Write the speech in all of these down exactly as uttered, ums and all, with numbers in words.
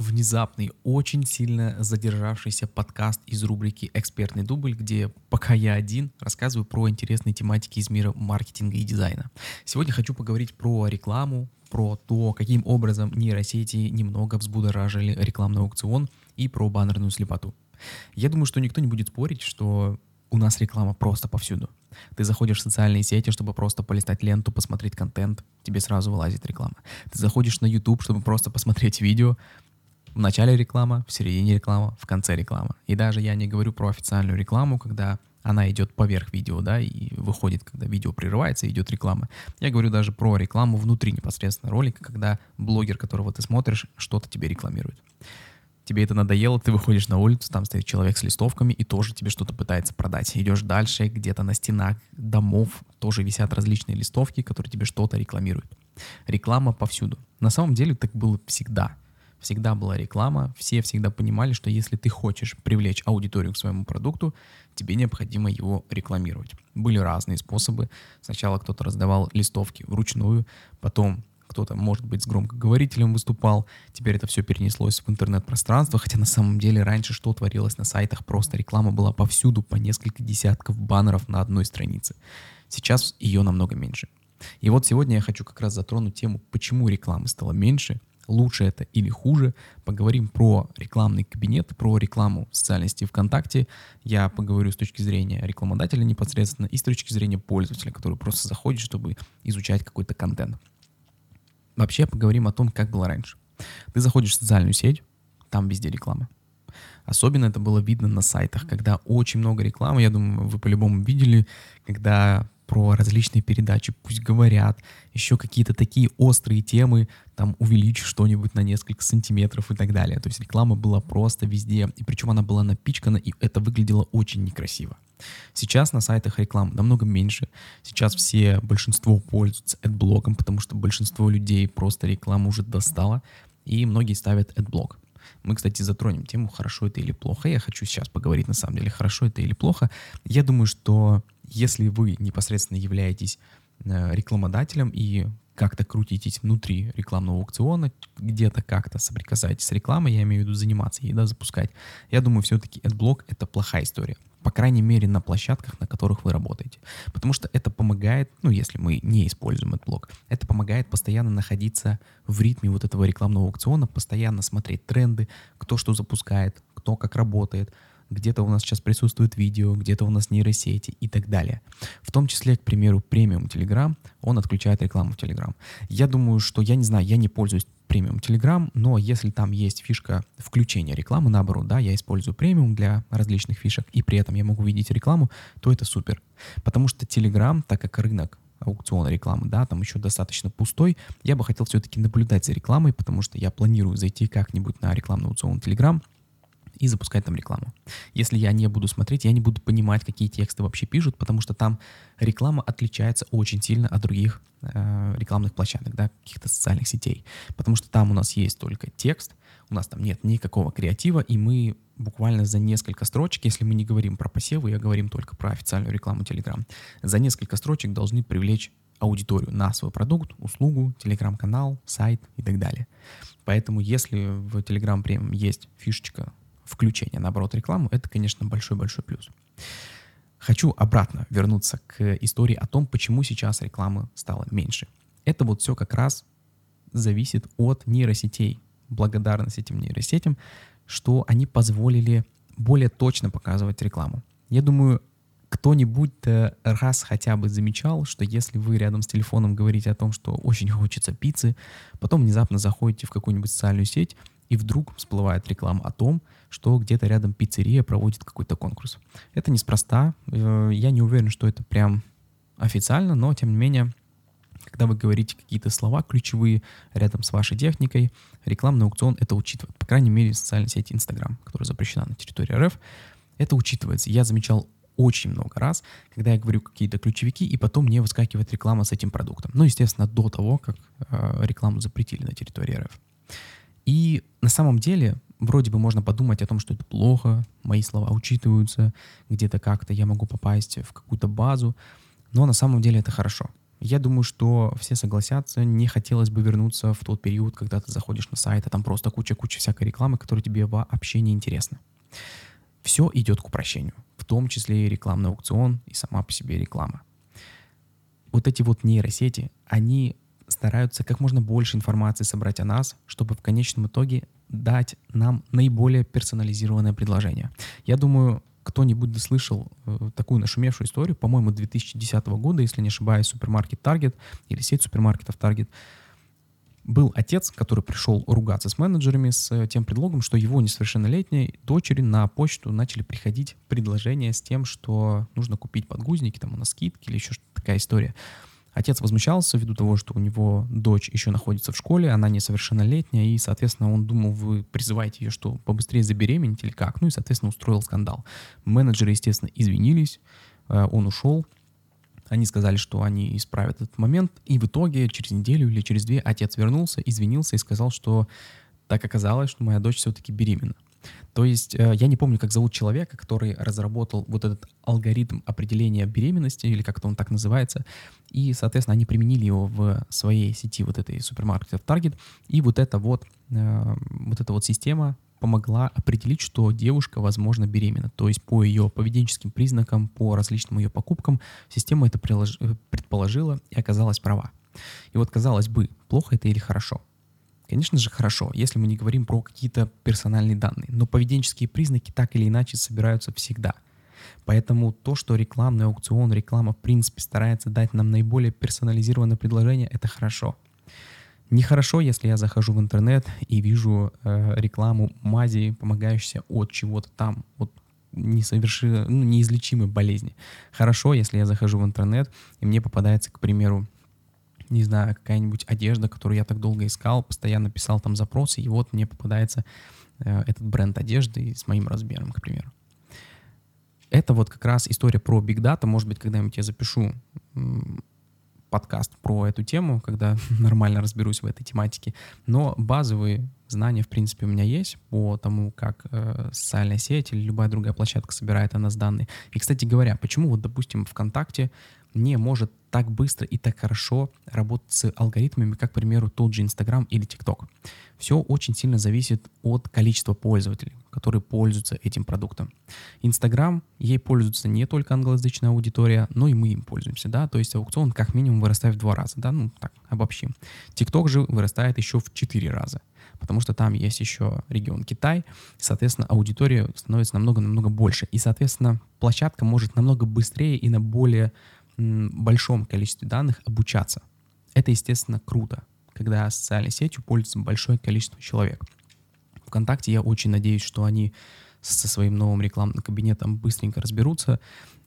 внезапный, очень сильно задержавшийся подкаст из рубрики «Экспертный дубль», где пока я один рассказываю про интересные тематики из мира маркетинга и дизайна. Сегодня хочу поговорить про рекламу, про то, каким образом нейросети немного взбудоражили рекламный аукцион, и про баннерную слепоту. Я думаю, что никто не будет спорить, что у нас реклама просто повсюду. Ты заходишь в социальные сети, чтобы просто полистать ленту, посмотреть контент, тебе сразу вылазит реклама. Ты заходишь на YouTube, чтобы просто посмотреть видео. В начале реклама, в середине реклама, в конце реклама. И даже я не говорю про официальную рекламу, когда она идет поверх видео, да, и выходит, когда видео прерывается, идет реклама. Я говорю даже про рекламу внутри непосредственно ролика, когда блогер, которого ты смотришь, что-то тебе рекламирует. Тебе это надоело, ты выходишь на улицу, там стоит человек с листовками и тоже тебе что-то пытается продать. Идешь дальше, где-то на стенах домов тоже висят различные листовки, которые тебе что-то рекламируют. Реклама повсюду. На самом деле так было всегда. Всегда была реклама, все всегда понимали, что если ты хочешь привлечь аудиторию к своему продукту, тебе необходимо его рекламировать. Были разные способы. Сначала кто-то раздавал листовки вручную, потом кто-то, может быть, с громкоговорителем выступал. Теперь это все перенеслось в интернет-пространство, хотя на самом деле раньше что творилось на сайтах? Просто реклама была повсюду, по несколько десятков баннеров на одной странице. Сейчас ее намного меньше. И вот сегодня я хочу как раз затронуть тему, почему рекламы стало меньше, лучше это или хуже. Поговорим про рекламный кабинет, про рекламу в социальной сети ВКонтакте. Я поговорю с точки зрения рекламодателя непосредственно и с точки зрения пользователя, который просто заходит, чтобы изучать какой-то контент. Вообще поговорим о том, как было раньше. Ты заходишь в социальную сеть, там везде реклама. Особенно это было видно на сайтах, когда очень много рекламы. Я думаю, вы по-любому видели, когда про различные передачи «Пусть говорят», еще какие-то такие острые темы, там увеличь что-нибудь на несколько сантиметров и так далее. То есть реклама была просто везде, и причем она была напичкана, и это выглядело очень некрасиво. Сейчас на сайтах рекламы намного меньше. Сейчас все, большинство пользуются Adblock'ом, потому что большинство людей просто рекламу уже достало, и многие ставят Adblock. Мы, кстати, затронем тему, хорошо это или плохо. Я хочу сейчас поговорить, на самом деле, хорошо это или плохо. Я думаю, что если вы непосредственно являетесь рекламодателем и как-то крутитесь внутри рекламного аукциона, где-то как-то соприкасаетесь с рекламой, я имею в виду заниматься ей, да, запускать, я думаю, все-таки Adblock — это плохая история. По крайней мере, на площадках, на которых вы работаете. Потому что это помогает, ну, если мы не используем Adblock, это помогает постоянно находиться в ритме вот этого рекламного аукциона, постоянно смотреть тренды, кто что запускает, кто как работает, где-то у нас сейчас присутствует видео, где-то у нас нейросети и так далее. В том числе, к примеру, премиум Telegram, он отключает рекламу в Telegram. Я думаю, что, я не знаю, я не пользуюсь премиум Telegram, но если там есть фишка включения рекламы, наоборот, да, я использую премиум для различных фишек, и при этом я могу видеть рекламу, то это супер. Потому что Telegram, так как рынок аукциона рекламы, да, там еще достаточно пустой, я бы хотел все-таки наблюдать за рекламой, потому что я планирую зайти как-нибудь на рекламный аукцион Telegram и запускать там рекламу. Если я не буду смотреть, я не буду понимать, какие тексты вообще пишут, потому что там реклама отличается очень сильно от других э, рекламных площадок, да, каких-то социальных сетей. Потому что там у нас есть только текст, у нас там нет никакого креатива, и мы буквально за несколько строчек, если мы не говорим про посевы, я говорим только про официальную рекламу Telegram, за несколько строчек должны привлечь аудиторию на свой продукт, услугу, телеграм-канал, сайт и так далее. Поэтому если в Telegram Premium есть фишечка включение, наоборот, рекламу, это, конечно, большой-большой плюс. Хочу обратно вернуться к истории о том, почему сейчас рекламы стало меньше. Это вот все как раз зависит от нейросетей. Благодарность этим нейросетям, что они позволили более точно показывать рекламу. Я думаю, кто-нибудь раз хотя бы замечал, что если вы рядом с телефоном говорите о том, что очень хочется пиццы, потом внезапно заходите в какую-нибудь социальную сеть, и вдруг всплывает реклама о том, что где-то рядом пиццерия проводит какой-то конкурс. Это неспроста. Я не уверен, что это прям официально, но тем не менее, когда вы говорите какие-то слова ключевые рядом с вашей техникой, рекламный аукцион это учитывает. По крайней мере, социальная сеть Instagram, которая запрещена на территории РФ, это учитывается. Я замечал очень много раз, когда я говорю какие-то ключевики, и потом мне выскакивает реклама с этим продуктом. Ну, естественно, до того, как рекламу запретили на территории РФ. И на самом деле, вроде бы можно подумать о том, что это плохо, мои слова учитываются, где-то как-то я могу попасть в какую-то базу, но на самом деле это хорошо. Я думаю, что все согласятся, не хотелось бы вернуться в тот период, когда ты заходишь на сайт, а там просто куча-куча всякой рекламы, которая тебе вообще не интересна. Все идет к упрощению, в том числе и рекламный аукцион, и сама по себе реклама. Вот эти вот нейросети, они стараются как можно больше информации собрать о нас, чтобы в конечном итоге дать нам наиболее персонализированное предложение. Я думаю, кто-нибудь дослышал такую нашумевшую историю, по-моему, две тысячи десятого года, если не ошибаюсь, супермаркет Target или сеть супермаркетов Target. Был отец, который пришел ругаться с менеджерами с тем предлогом, что его несовершеннолетней дочери на почту начали приходить предложения с тем, что нужно купить подгузники, там у нас скидки или еще такая история. Отец возмущался ввиду того, что у него дочь еще находится в школе, она несовершеннолетняя, и, соответственно, он думал, вы призываете ее, что побыстрее забеременеть или как, ну и, соответственно, устроил скандал. Менеджеры, естественно, извинились, он ушел, они сказали, что они исправят этот момент, и в итоге через неделю или через две отец вернулся, извинился и сказал, что так оказалось, что моя дочь все-таки беременна. То есть я не помню, как зовут человека, который разработал вот этот алгоритм определения беременности, или как-то он так называется, и, соответственно, они применили его в своей сети вот этой супермаркетов Target, и вот эта вот, вот эта вот система помогла определить, что девушка, возможно, беременна. То есть по ее поведенческим признакам, по различным ее покупкам система это предположила и оказалась права. И вот, казалось бы, плохо это или хорошо? Конечно же, хорошо, если мы не говорим про какие-то персональные данные, но поведенческие признаки так или иначе собираются всегда. Поэтому то, что рекламный аукцион, реклама в принципе старается дать нам наиболее персонализированное предложение, это хорошо. Нехорошо, если я захожу в интернет и вижу э, рекламу мази, помогающейся от чего-то там, от несоверши... ну, неизлечимой болезни. Хорошо, если я захожу в интернет и мне попадается, к примеру, не знаю, какая-нибудь одежда, которую я так долго искал, постоянно писал там запросы, и вот мне попадается э, этот бренд одежды с моим размером, к примеру. Это вот как раз история про Big Data. Может быть, когда-нибудь я запишу м- подкаст про эту тему, когда нормально разберусь в этой тематике. Но базовые знания, в принципе, у меня есть по тому, как э, социальная сеть или любая другая площадка собирает о нас данные. И, кстати говоря, почему вот, допустим, ВКонтакте не может так быстро и так хорошо работать с алгоритмами, как, к примеру, тот же Instagram или TikTok. Все очень сильно зависит от количества пользователей, которые пользуются этим продуктом. Instagram, ей пользуется не только англоязычная аудитория, но и мы им пользуемся, да, то есть аукцион как минимум вырастает в два раза, да, ну так, обобщим. TikTok же вырастает еще в четыре раза, потому что там есть еще регион Китай, и, соответственно, аудитория становится намного-намного больше, и, соответственно, площадка может намного быстрее и на более большом количестве данных обучаться. Это, естественно, круто, когда социальной сетью пользуется большое количество человек. ВКонтакте я очень надеюсь, что они со своим новым рекламным кабинетом быстренько разберутся.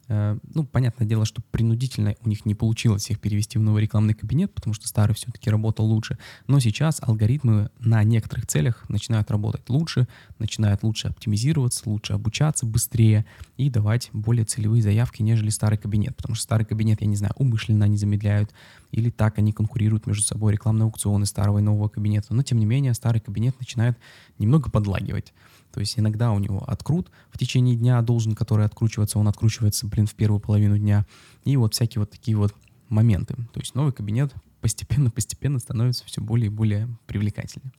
Ну, понятное дело, что принудительно у них не получилось их перевести в новый рекламный кабинет, потому что старый все-таки работал лучше. Но сейчас алгоритмы на некоторых целях начинают работать лучше, начинают лучше оптимизироваться, лучше обучаться быстрее и давать более целевые заявки, нежели старый кабинет. Потому что старый кабинет, я не знаю, умышленно они замедляют, или так они конкурируют между собой рекламные аукционы старого и нового кабинета. Но, тем не менее, старый кабинет начинает немного подлагивать. То есть иногда у него открут в течение дня должен, который откручивается, он откручивается, блин, в первую половину дня. И вот всякие вот такие вот моменты. То есть новый кабинет постепенно-постепенно становится все более и более привлекательным.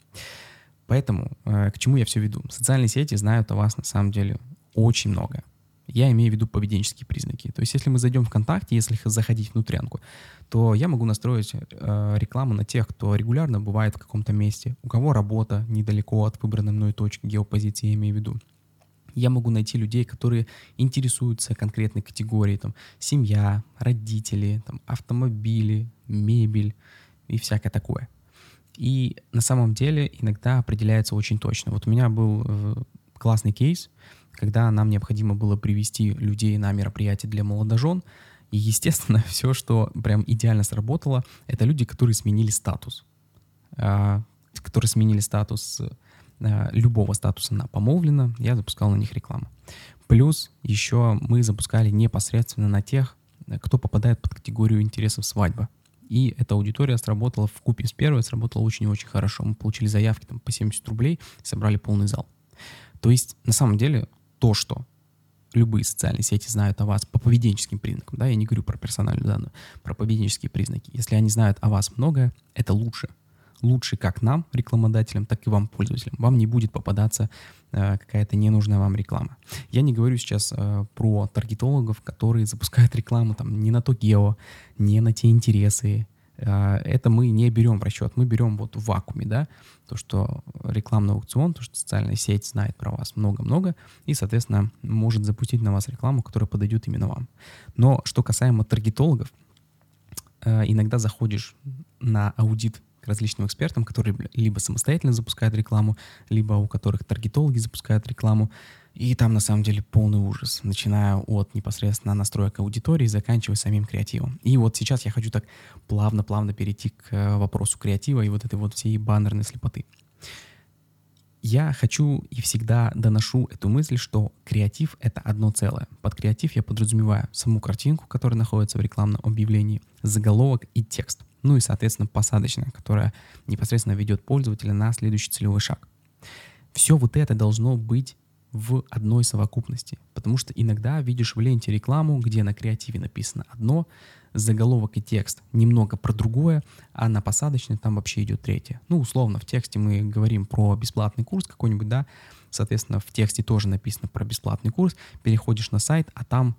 Поэтому э, к чему я все веду? Социальные сети знают о вас на самом деле очень много. Я имею в виду поведенческие признаки. То есть если мы зайдем в ВКонтакте, если заходить внутрянку, то я могу настроить э, рекламу на тех, кто регулярно бывает в каком-то месте, у кого работа недалеко от выбранной мной точки геопозиции, я имею в виду. Я могу найти людей, которые интересуются конкретной категорией, там, семья, родители, там, автомобили, мебель и всякое такое. И на самом деле иногда определяется очень точно. Вот у меня был э, классный кейс, когда нам необходимо было привести людей на мероприятие для молодожен. И, естественно, все, что прям идеально сработало, это люди, которые сменили статус. Э, которые сменили статус э, любого статуса на «помолвлено», я запускал на них рекламу. Плюс еще мы запускали непосредственно на тех, кто попадает под категорию интересов свадьба. И эта аудитория сработала вкупе с первой, сработала очень-очень хорошо. Мы получили заявки там, по семьдесят рублей, собрали полный зал. То есть, на самом деле, то, что любые социальные сети знают о вас по поведенческим признакам, да, я не говорю про персональные данные, про поведенческие признаки. Если они знают о вас многое, это лучше. Лучше как нам, рекламодателям, так и вам, пользователям. Вам не будет попадаться э, какая-то ненужная вам реклама. Я не говорю сейчас э, про таргетологов, которые запускают рекламу там не на то гео, не на те интересы. Э, это мы не берем в расчет. Мы берем вот в вакууме, да, то, что рекламный аукцион, то, что социальная сеть знает про вас много-много и, соответственно, может запустить на вас рекламу, которая подойдет именно вам. Но что касаемо таргетологов, э, иногда заходишь на аудит к различным экспертам, которые либо самостоятельно запускают рекламу, либо у которых таргетологи запускают рекламу. И там на самом деле полный ужас, начиная от непосредственно настроек аудитории, заканчивая самим креативом. И вот сейчас я хочу так плавно-плавно перейти к вопросу креатива и вот этой вот всей баннерной слепоты. Я хочу и всегда доношу эту мысль, что креатив — это одно целое. Под креатив я подразумеваю саму картинку, которая находится в рекламном объявлении, заголовок и текст. Ну и, соответственно, посадочная, которая непосредственно ведет пользователя на следующий целевой шаг. Все вот это должно быть в одной совокупности, потому что иногда видишь в ленте рекламу, где на креативе написано одно, заголовок и текст немного про другое, а на посадочной там вообще идет третье. Ну, условно, в тексте мы говорим про бесплатный курс какой-нибудь, да, соответственно, в тексте тоже написано про бесплатный курс, переходишь на сайт, а там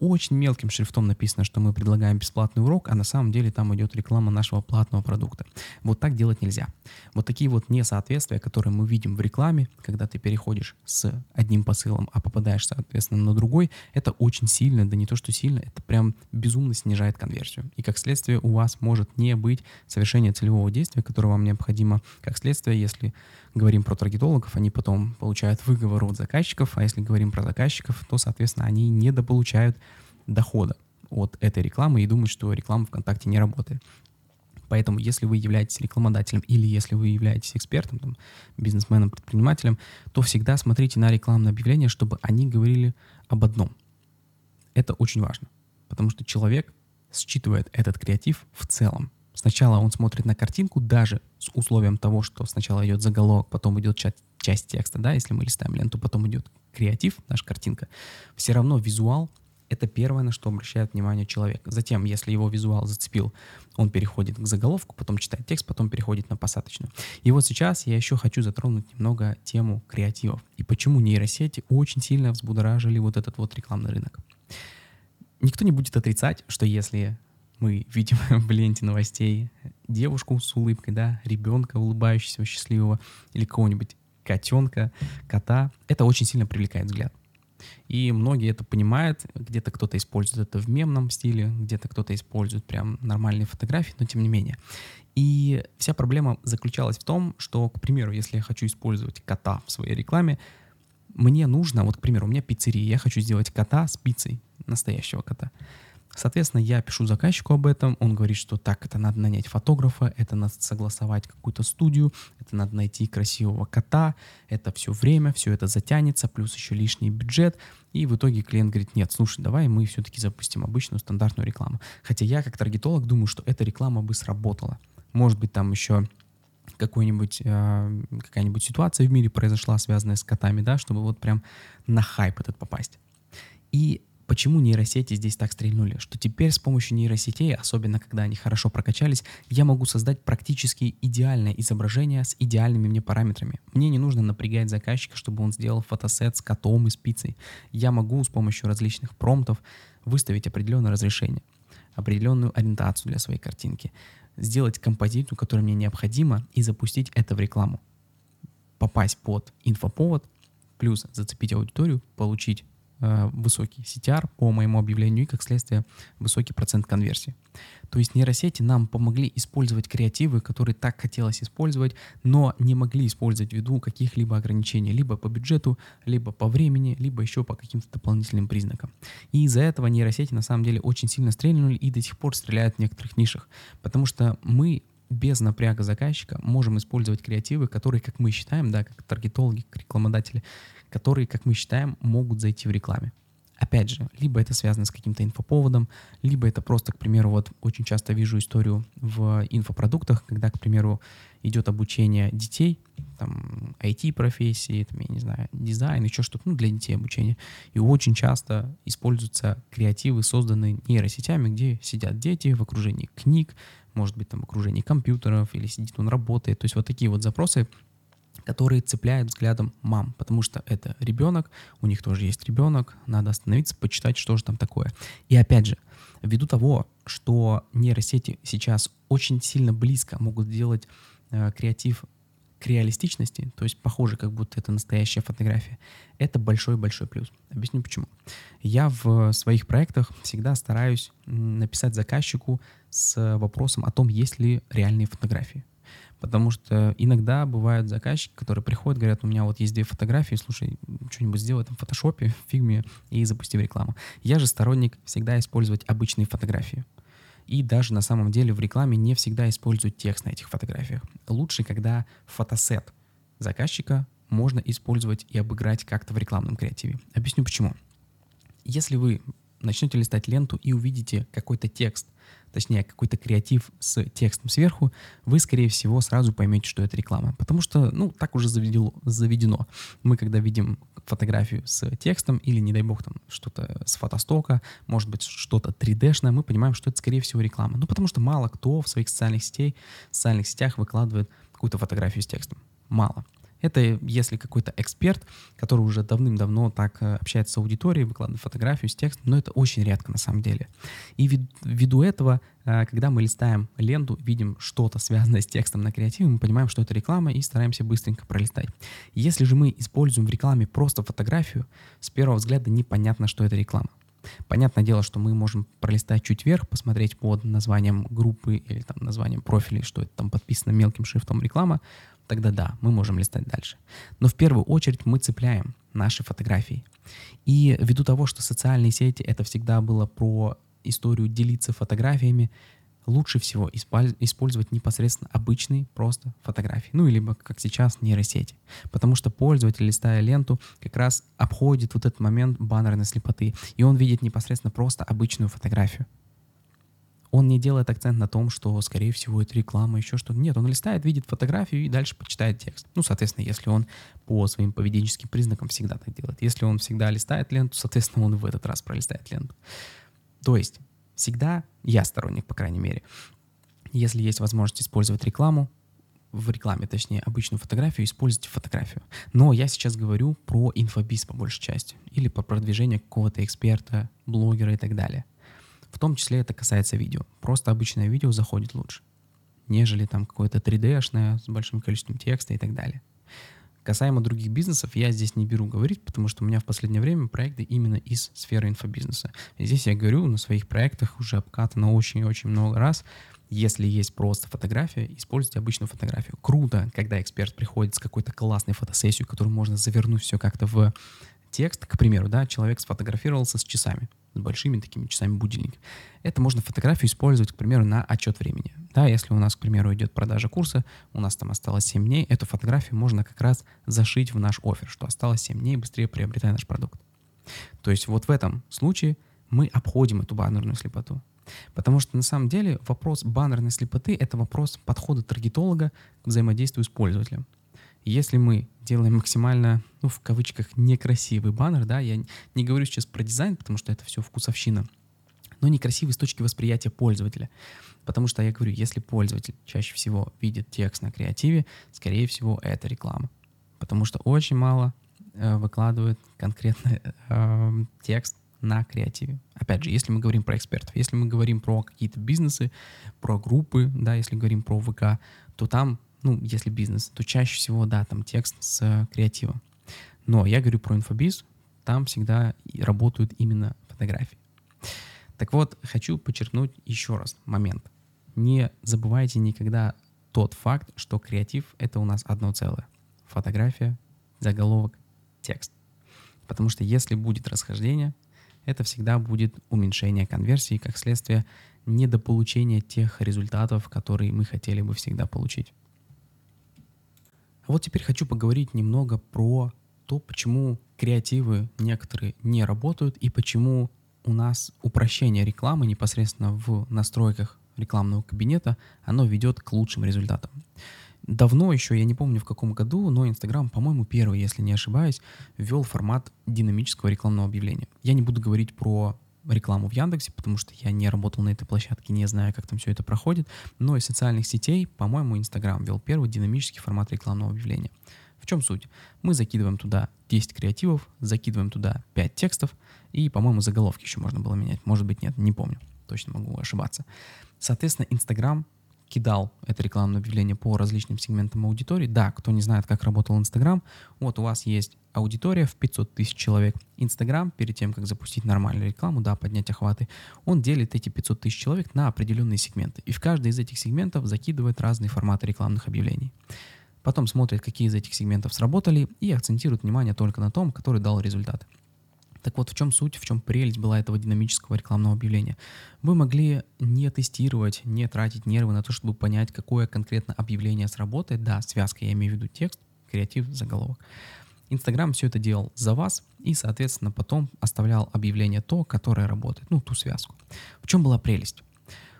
очень мелким шрифтом написано, что мы предлагаем бесплатный урок, а на самом деле там идет реклама нашего платного продукта. Вот так делать нельзя. Вот такие вот несоответствия, которые мы видим в рекламе, когда ты переходишь с одним посылом, а попадаешь, соответственно, на другой, это очень сильно, да не то что сильно, это прям безумно снижает конверсию. И как следствие у вас может не быть совершения целевого действия, которое вам необходимо. Как следствие, если говорим про таргетологов, они потом получают выговор от заказчиков, а если говорим про заказчиков, то, соответственно, они недополучают дохода от этой рекламы и думают, что реклама ВКонтакте не работает. Поэтому, если вы являетесь рекламодателем или если вы являетесь экспертом, там, бизнесменом, предпринимателем, то всегда смотрите на рекламные объявления, чтобы они говорили об одном. Это очень важно, потому что человек считывает этот креатив в целом. Сначала он смотрит на картинку, даже с условием того, что сначала идет заголовок, потом идет часть, часть текста, да, если мы листаем ленту, потом идет креатив, наша картинка. Все равно визуал — это первое, на что обращает внимание человек. Затем, если его визуал зацепил, он переходит к заголовку, потом читает текст, потом переходит на посадочную. И вот сейчас я еще хочу затронуть немного тему креативов. И почему нейросети очень сильно взбудоражили вот этот вот рекламный рынок. Никто не будет отрицать, что если мы видим в ленте новостей девушку с улыбкой, да, ребенка улыбающегося, счастливого, или какого-нибудь котенка, кота. Это очень сильно привлекает взгляд. И многие это понимают. Где-то кто-то использует это в мемном стиле, где-то кто-то использует прям нормальные фотографии, но тем не менее. И вся проблема заключалась в том, что, к примеру, если я хочу использовать кота в своей рекламе, мне нужно, вот, к примеру, у меня пиццерия, я хочу сделать кота с пиццей, настоящего кота. Соответственно, я пишу заказчику об этом, он говорит, что так, это надо нанять фотографа, это надо согласовать какую-то студию, это надо найти красивого кота, это все время, все это затянется, плюс еще лишний бюджет. И в итоге клиент говорит, нет, слушай, давай мы все-таки запустим обычную стандартную рекламу. Хотя я как таргетолог думаю, что эта реклама бы сработала. Может быть, там еще какой-нибудь, э, какая-нибудь ситуация в мире произошла, связанная с котами, да, чтобы вот прям на хайп этот попасть. И почему нейросети здесь так стрельнули? Что теперь с помощью нейросетей, особенно когда они хорошо прокачались, я могу создать практически идеальное изображение с идеальными мне параметрами. Мне не нужно напрягать заказчика, чтобы он сделал фотосет с котом и с пиццей. Я могу с помощью различных промптов выставить определенное разрешение, определенную ориентацию для своей картинки, сделать композицию, которая мне необходима, и запустить это в рекламу. Попасть под инфоповод, плюс зацепить аудиторию, получить высокий си ти ар по моему объявлению и, как следствие, высокий процент конверсии. То есть нейросети нам помогли использовать креативы, которые так хотелось использовать, но не могли использовать ввиду каких-либо ограничений, либо по бюджету, либо по времени, либо еще по каким-то дополнительным признакам. И из-за этого нейросети на самом деле очень сильно стрельнули и до сих пор стреляют в некоторых нишах, потому что мы без напряга заказчика можем использовать креативы, которые, как мы считаем, да, как таргетологи, как рекламодатели, которые, как мы считаем, могут зайти в рекламе. Опять же, либо это связано с каким-то инфоповодом, либо это просто, к примеру, вот очень часто вижу историю в инфопродуктах, когда, к примеру, идет обучение детей, там, ай ти-профессии, там, я не знаю, дизайн, еще что-то, ну, для детей обучение. И очень часто используются креативы, созданные нейросетями, где сидят дети в окружении книг, может быть, там, в окружении компьютеров, или сидит он работает. То есть вот такие вот запросы, которые цепляют взглядом мам, потому что это ребенок, у них тоже есть ребенок, надо остановиться, почитать, что же там такое. И опять же, ввиду того, что нейросети сейчас очень сильно близко могут делать э, креатив к реалистичности, то есть похоже, как будто это настоящая фотография, это большой-большой плюс. Объясню почему. Я в своих проектах всегда стараюсь написать заказчику с вопросом о том, есть ли реальные фотографии. Потому что иногда бывают заказчики, которые приходят, говорят, у меня вот есть две фотографии, слушай, что-нибудь сделай там в фотошопе, в фигме и запусти в рекламу. Я же сторонник всегда использовать обычные фотографии. И даже на самом деле в рекламе не всегда используют текст на этих фотографиях. Лучше, когда фотосет заказчика можно использовать и обыграть как-то в рекламном креативе. Объясню почему. Если вы начнете листать ленту и увидите какой-то текст, точнее, какой-то креатив с текстом сверху, вы, скорее всего, сразу поймете, что это реклама. Потому что, ну, так уже заведено. Мы, когда видим фотографию с текстом или, не дай бог, там, что-то с фотостока, может быть, что-то три дэ-шное, мы понимаем, что это, скорее всего, реклама. Ну, потому что мало кто в своих социальных сетях, в социальных сетях выкладывает какую-то фотографию с текстом. Мало. Это если какой-то эксперт, который уже давным-давно так общается с аудиторией, выкладывает фотографию с текстом, но это очень редко на самом деле. И ввиду этого, когда мы листаем ленту, видим что-то связанное с текстом на креативе, мы понимаем, что это реклама и стараемся быстренько пролистать. Если же мы используем в рекламе просто фотографию, с первого взгляда непонятно, что это реклама. Понятное дело, что мы можем пролистать чуть вверх, посмотреть под названием группы или там названием профилей, что это там подписано мелким шрифтом реклама, тогда да, мы можем листать дальше. Но в первую очередь мы цепляем наши фотографии. И ввиду того, что социальные сети — это всегда было про историю делиться фотографиями, лучше всего использовать непосредственно обычные просто фотографии. Ну, либо, как сейчас, нейросети. Потому что пользователь, листая ленту, как раз обходит вот этот момент баннерной слепоты. И он видит непосредственно просто обычную фотографию. Он не делает акцент на том, что, скорее всего, это реклама, еще что-то. Нет, он листает, видит фотографию и дальше почитает текст. Ну, соответственно, если он по своим поведенческим признакам всегда так делает. Если он всегда листает ленту, соответственно, он в этот раз пролистает ленту. То есть всегда, я сторонник, по крайней мере, если есть возможность использовать рекламу, в рекламе, точнее, обычную фотографию, используйте фотографию. Но я сейчас говорю про инфобиз по большей части или по продвижению какого-то эксперта, блогера и так далее. В том числе это касается видео. Просто обычное видео заходит лучше, нежели там какое-то три дэ-шное с большим количеством текста и так далее. Касаемо других бизнесов, я здесь не беру говорить, потому что у меня в последнее время проекты именно из сферы инфобизнеса. И здесь я говорю, на своих проектах уже обкатано очень-очень много раз. Если есть просто фотография, используйте обычную фотографию. Круто, когда эксперт приходит с какой-то классной фотосессией, которую можно завернуть все как-то в текст. К примеру, да, человек сфотографировался с часами, с большими такими часами будильник. Это можно фотографию использовать, к примеру, на отчет времени. Да, если у нас, к примеру, идет продажа курса, у нас там осталось семь дней, эту фотографию можно как раз зашить в наш оффер, что осталось семь дней, быстрее приобретай наш продукт. То есть вот в этом случае мы обходим эту баннерную слепоту. Потому что на самом деле вопрос баннерной слепоты — это вопрос подхода таргетолога к взаимодействию с пользователем. Если мы делаем максимально, ну, в кавычках, некрасивый баннер, да, я не говорю сейчас про дизайн, потому что это все вкусовщина, но некрасивый с точки восприятия пользователя. Потому что я говорю, если пользователь чаще всего видит текст на креативе, скорее всего, это реклама. Потому что очень мало э, выкладывают конкретный э, текст на креативе. Опять же, если мы говорим про экспертов, если мы говорим про какие-то бизнесы, про группы, да, если говорим про ВК, то там, ну, если бизнес, то чаще всего, да, там текст с креативом. Но я говорю про инфобиз, там всегда работают именно фотографии. Так вот, хочу подчеркнуть еще раз момент. Не забывайте никогда тот факт, что креатив — это у нас одно целое. Фотография, заголовок, текст. Потому что если будет расхождение, это всегда будет уменьшение конверсии, как следствие недополучения тех результатов, которые мы хотели бы всегда получить. А вот теперь хочу поговорить немного про то, почему креативы некоторые не работают и почему у нас упрощение рекламы непосредственно в настройках рекламного кабинета, оно ведет к лучшим результатам. Давно еще, я не помню в каком году, но Instagram, по-моему, первый, если не ошибаюсь, ввел формат динамического рекламного объявления. Я не буду говорить про рекламу в Яндексе, потому что я не работал на этой площадке, не знаю, как там все это проходит, но из социальных сетей, по-моему, Instagram ввел первый динамический формат рекламного объявления. В чем суть? Мы закидываем туда десять креативов, закидываем туда пять текстов, и, по-моему, заголовки еще можно было менять. Может быть, нет, не помню. Точно могу ошибаться. Соответственно, Instagram кидал это рекламное объявление по различным сегментам аудитории. Да, кто не знает, как работал Instagram, вот у вас есть аудитория в пятьсот тысяч человек. Instagram, перед тем, как запустить нормальную рекламу, да, поднять охваты, он делит эти пятьсот тысяч человек на определенные сегменты. И в каждый из этих сегментов закидывает разные форматы рекламных объявлений. Потом смотрит, какие из этих сегментов сработали, и акцентирует внимание только на том, который дал результаты. Так вот, в чем суть, в чем прелесть была этого динамического рекламного объявления? Вы могли не тестировать, не тратить нервы на то, чтобы понять, какое конкретно объявление сработает. Да, связка, я имею в виду текст, креатив, заголовок. Инстаграм все это делал за вас и, соответственно, потом оставлял объявление то, которое работает, ну, ту связку. В чем была прелесть?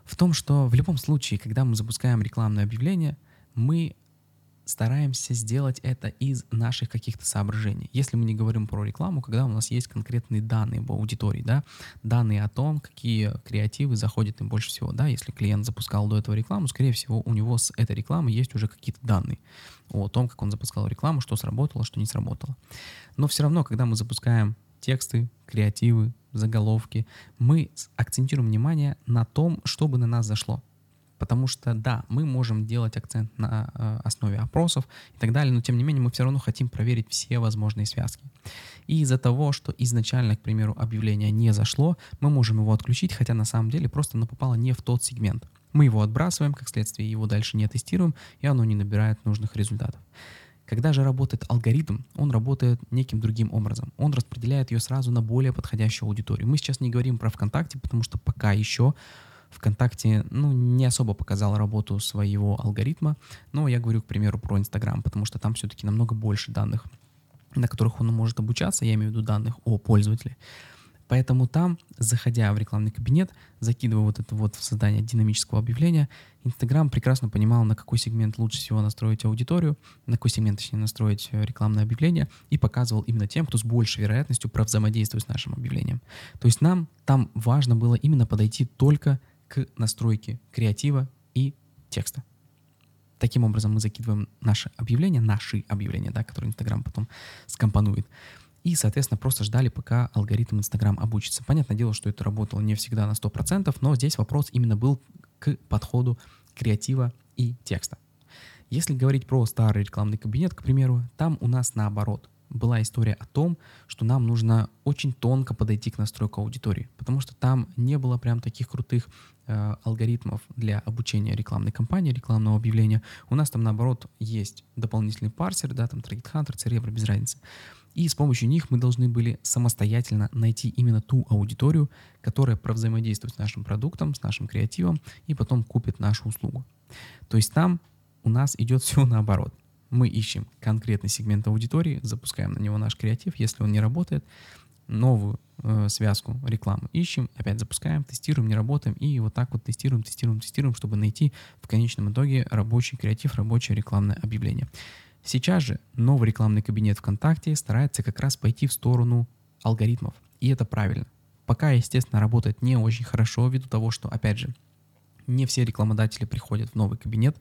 В том, что в любом случае, когда мы запускаем рекламное объявление, мы стараемся сделать это из наших каких-то соображений. Если мы не говорим про рекламу, когда у нас есть конкретные данные в аудитории, да, данные о том, какие креативы заходят им больше всего, да, если клиент запускал до этого рекламу, скорее всего, у него с этой рекламы есть уже какие-то данные о том, как он запускал рекламу, что сработало, что не сработало. Но все равно, когда мы запускаем тексты, креативы, заголовки, мы акцентируем внимание на том, что бы на нас зашло. Потому что, да, мы можем делать акцент на э, основе опросов и так далее, но тем не менее мы все равно хотим проверить все возможные связки. И из-за того, что изначально, к примеру, объявление не зашло, мы можем его отключить, хотя на самом деле просто оно попало не в тот сегмент. Мы его отбрасываем, как следствие его дальше не тестируем, и оно не набирает нужных результатов. Когда же работает алгоритм, он работает неким другим образом. Он распределяет ее сразу на более подходящую аудиторию. Мы сейчас не говорим про ВКонтакте, потому что пока еще ВКонтакте, ну, не особо показал работу своего алгоритма, но я говорю, к примеру, про Инстаграм, потому что там все-таки намного больше данных, на которых он может обучаться, я имею в виду данных о пользователе. Поэтому там, заходя в рекламный кабинет, закидывая вот это вот в создание динамического объявления, Инстаграм прекрасно понимал, на какой сегмент лучше всего настроить аудиторию, на какой сегмент, точнее, настроить рекламное объявление, и показывал именно тем, кто с большей вероятностью взаимодействует с нашим объявлением. То есть нам там важно было именно подойти только к настройке креатива и текста. Таким образом мы закидываем наши объявления, наши объявления, да, которые Инстаграм потом скомпонует. И, соответственно, просто ждали, пока алгоритм Инстаграм обучится. Понятное дело, что это работало не всегда на сто процентов, но здесь вопрос именно был к подходу креатива и текста. Если говорить про старый рекламный кабинет, к примеру, там у нас наоборот. Была история о том, что нам нужно очень тонко подойти к настройке аудитории, потому что там не было прям таких крутых э, алгоритмов для обучения рекламной кампании, рекламного объявления. У нас там, наоборот, есть дополнительный парсер, да, там TargetHunter, Церебро, без разницы. И с помощью них мы должны были самостоятельно найти именно ту аудиторию, которая провзаимодействует с нашим продуктом, с нашим креативом и потом купит нашу услугу. То есть там у нас идет все наоборот. Мы ищем конкретный сегмент аудитории, запускаем на него наш креатив, если он не работает, новую э, связку рекламы ищем, опять запускаем, тестируем, не работаем, и вот так вот тестируем, тестируем, тестируем, чтобы найти в конечном итоге рабочий креатив, рабочее рекламное объявление. Сейчас же новый рекламный кабинет ВКонтакте старается как раз пойти в сторону алгоритмов, и это правильно. Пока, естественно, работает не очень хорошо, ввиду того, что, опять же, не все рекламодатели приходят в новый кабинет,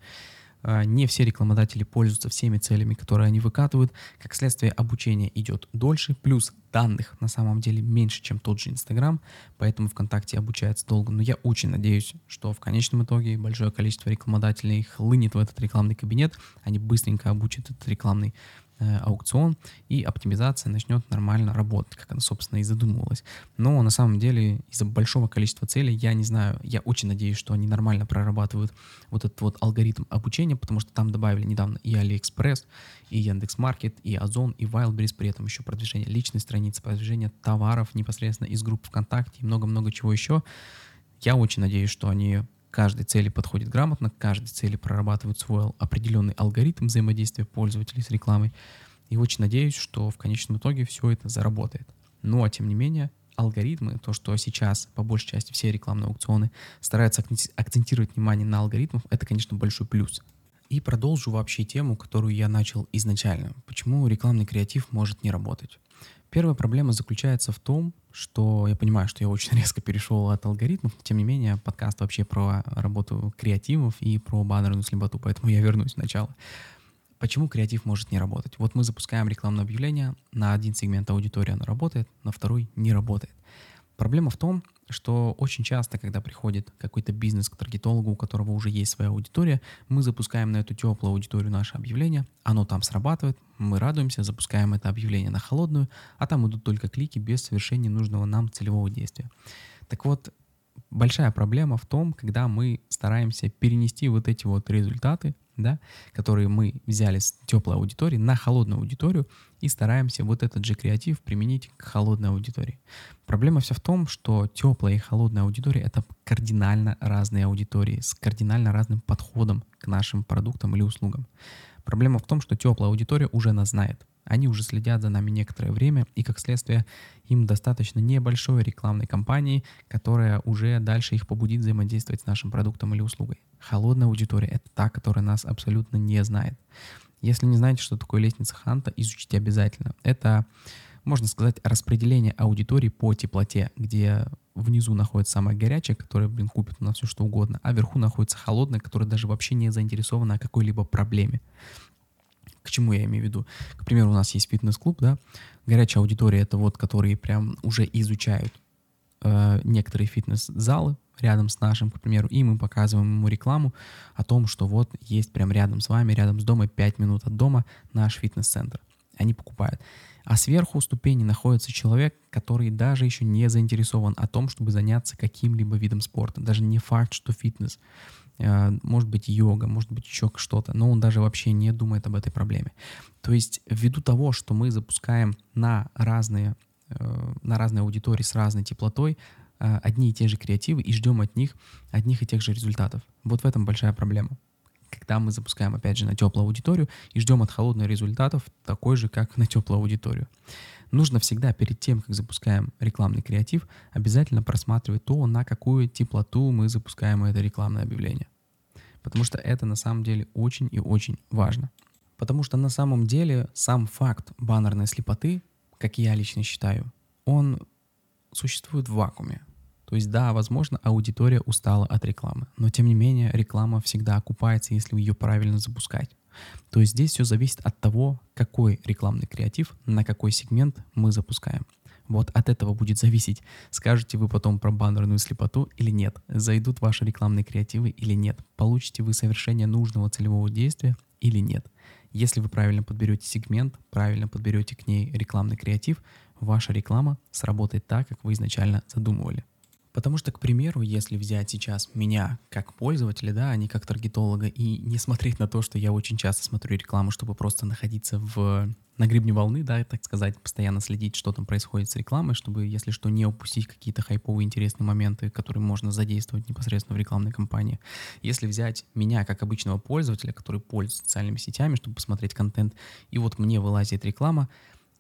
не все рекламодатели пользуются всеми целями, которые они выкатывают. Как следствие, обучение идет дольше, плюс данных на самом деле меньше, чем тот же Инстаграм, поэтому ВКонтакте обучается долго. Но я очень надеюсь, что в конечном итоге большое количество рекламодателей хлынет в этот рекламный кабинет, они быстренько обучат этот рекламный э, аукцион, и оптимизация начнет нормально работать, как она, собственно, и задумывалась. Но на самом деле из-за большого количества целей, я не знаю, я очень надеюсь, что они нормально прорабатывают вот этот вот алгоритм обучения, потому что там добавили недавно и Aliexpress, и Яндекс.Маркет, и Ozon, и Wildberries, при этом еще продвижение личной страницы, продвижение товаров непосредственно из групп ВКонтакте и много-много чего еще. Я очень надеюсь, что они к каждой цели подходят грамотно, к каждой цели прорабатывают свой определенный алгоритм взаимодействия пользователей с рекламой. И очень надеюсь, что в конечном итоге все это заработает. Но, тем не менее, алгоритмы, то, что сейчас по большей части все рекламные аукционы стараются акцентировать внимание на алгоритмах, это, конечно, большой плюс. И продолжу вообще тему, которую я начал изначально. Почему рекламный креатив может не работать? Первая проблема заключается в том, что я понимаю, что я очень резко перешел от алгоритмов, но, тем не менее, подкаст вообще про работу креативов и про баннерную слепоту, поэтому я вернусь сначала. Почему креатив может не работать? Вот мы запускаем рекламное объявление, на один сегмент аудитории оно работает, на второй не работает. Проблема в том, что очень часто, когда приходит какой-то бизнес к таргетологу, у которого уже есть своя аудитория, мы запускаем на эту теплую аудиторию наше объявление, оно там срабатывает, мы радуемся, запускаем это объявление на холодную, а там идут только клики без совершения нужного нам целевого действия. Так вот, большая проблема в том, когда мы стараемся перенести вот эти вот результаты, да, которые мы взяли с теплой аудитории на холодную аудиторию и стараемся вот этот же креатив применить к холодной аудитории. Проблема вся в том, что теплая и холодная аудитория — это кардинально разные аудитории с кардинально разным подходом к нашим продуктам или услугам. Проблема в том, что теплая аудитория уже нас знает. Они уже следят за нами некоторое время, и, как следствие, им достаточно небольшой рекламной кампании, которая уже дальше их побудит взаимодействовать с нашим продуктом или услугой. Холодная аудитория — это та, которая нас абсолютно не знает. Если не знаете, что такое лестница Ханта, изучите обязательно. Это, можно сказать, распределение аудитории по теплоте, где внизу находится самая горячая, которая, блин, купит у нас все что угодно, а вверху находится холодная, которая даже вообще не заинтересована о какой-либо проблеме. К чему я имею в виду? К примеру, у нас есть фитнес-клуб, да, горячая аудитория — это вот, которые прям уже изучают э, некоторые фитнес-залы рядом с нашим, к примеру, и мы показываем ему рекламу о том, что вот есть прям рядом с вами, рядом с домом, пять минут от дома наш фитнес-центр. Они покупают. А сверху ступени находится человек, который даже еще не заинтересован о том, чтобы заняться каким-либо видом спорта. Даже не факт, что фитнес, может быть йога, может быть еще что-то, но он даже вообще не думает об этой проблеме. То есть ввиду того, что мы запускаем на разные, на разные аудитории с разной теплотой одни и те же креативы и ждем от них одних и тех же результатов. Вот в этом большая проблема. Когда мы запускаем, опять же, на теплую аудиторию и ждем от холодных результатов такой же, как на теплую аудиторию. Нужно всегда перед тем, как запускаем рекламный креатив, обязательно просматривать то, на какую теплоту мы запускаем это рекламное объявление. Потому что это на самом деле очень и очень важно. Потому что на самом деле сам факт баннерной слепоты, как я лично считаю, он существует в вакууме. То есть, да, возможно, аудитория устала от рекламы, но, тем не менее, реклама всегда окупается, если ее правильно запускать. То есть здесь все зависит от того, какой рекламный креатив, на какой сегмент мы запускаем. Вот от этого будет зависеть, скажете вы потом про баннерную слепоту или нет, зайдут ваши рекламные креативы или нет, получите вы совершение нужного целевого действия или нет. Если вы правильно подберете сегмент, правильно подберете к ней рекламный креатив, ваша реклама сработает так, как вы изначально задумывали. Потому что, к примеру, если взять сейчас меня как пользователя, да, а не как таргетолога, и не смотреть на то, что я очень часто смотрю рекламу, чтобы просто находиться в, на гребне волны, да, так сказать, постоянно следить, что там происходит с рекламой, чтобы, если что, не упустить какие-то хайповые интересные моменты, которые можно задействовать непосредственно в рекламной кампании. Если взять меня как обычного пользователя, который пользуется социальными сетями, чтобы посмотреть контент, и вот мне вылазит реклама,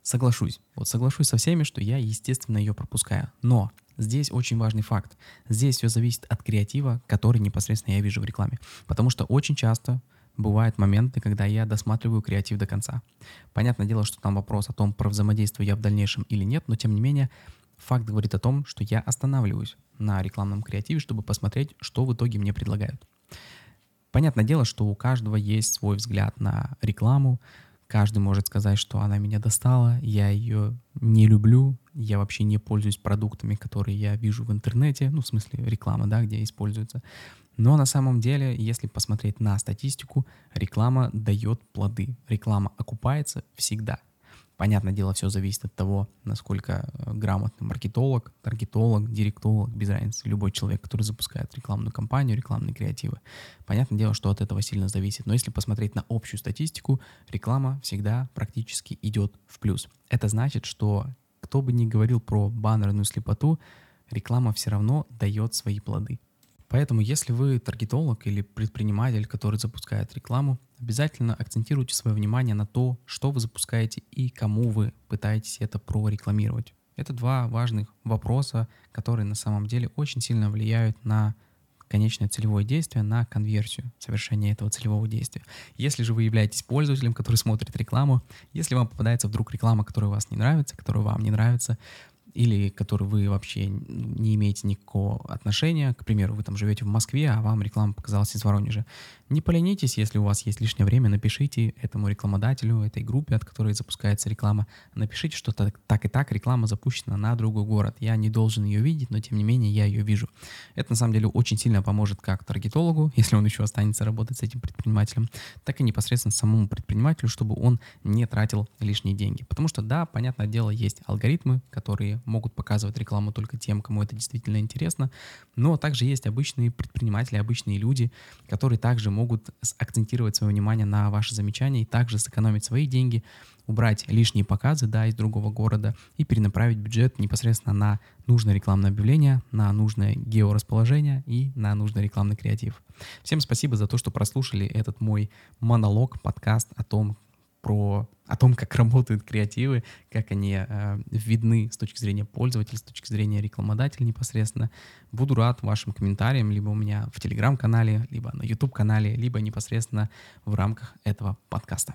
соглашусь. Вот соглашусь со всеми, что я, естественно, ее пропускаю. Но здесь очень важный факт. Здесь все зависит от креатива, который непосредственно я вижу в рекламе. Потому что очень часто бывают моменты, когда я досматриваю креатив до конца. Понятное дело, что там вопрос о том, про взаимодействие я в дальнейшем или нет, но тем не менее факт говорит о том, что я останавливаюсь на рекламном креативе, чтобы посмотреть, что в итоге мне предлагают. Понятное дело, что у каждого есть свой взгляд на рекламу. Каждый может сказать, что она меня достала, я ее не люблю, я вообще не пользуюсь продуктами, которые я вижу в интернете, ну, в смысле реклама, да, где используется. Но на самом деле, если посмотреть на статистику, реклама дает плоды, реклама окупается всегда. Понятное дело, все зависит от того, насколько грамотный маркетолог, таргетолог, директолог, без разницы, любой человек, который запускает рекламную кампанию, рекламные креативы. Понятное дело, что от этого сильно зависит. Но если посмотреть на общую статистику, реклама всегда практически идет в плюс. Это значит, что кто бы ни говорил про баннерную слепоту, реклама все равно дает свои плоды. Поэтому, если вы таргетолог или предприниматель, который запускает рекламу, обязательно акцентируйте свое внимание на то, что вы запускаете и кому вы пытаетесь это прорекламировать. Это два важных вопроса, которые на самом деле очень сильно влияют на конечное целевое действие, на конверсию совершения этого целевого действия. Если же вы являетесь пользователем, который смотрит рекламу, если вам попадается вдруг реклама, которая вам не нравится, которая вам не нравится, или которой вы вообще не имеете никакого отношения, к примеру, вы там живете в Москве, а вам реклама показалась из Воронежа, не поленитесь, если у вас есть лишнее время, напишите этому рекламодателю, этой группе, от которой запускается реклама, напишите, что так, так и так реклама запущена на другой город. Я не должен ее видеть, но тем не менее я ее вижу. Это на самом деле очень сильно поможет как таргетологу, если он еще останется работать с этим предпринимателем, так и непосредственно самому предпринимателю, чтобы он не тратил лишние деньги. Потому что, да, понятное дело, есть алгоритмы, которые могут показывать рекламу только тем, кому это действительно интересно, но также есть обычные предприниматели, обычные люди, которые также могут акцентировать свое внимание на ваши замечания и также сэкономить свои деньги, убрать лишние показы, да, из другого города и перенаправить бюджет непосредственно на нужное рекламное объявление, на нужное георасположение и на нужный рекламный креатив. Всем спасибо за то, что прослушали этот мой монолог, подкаст о том, про, о том, как работают креативы, как они э, видны с точки зрения пользователя, с точки зрения рекламодателя непосредственно. Буду рад вашим комментариям либо у меня в Telegram-канале, либо на YouTube-канале, либо непосредственно в рамках этого подкаста.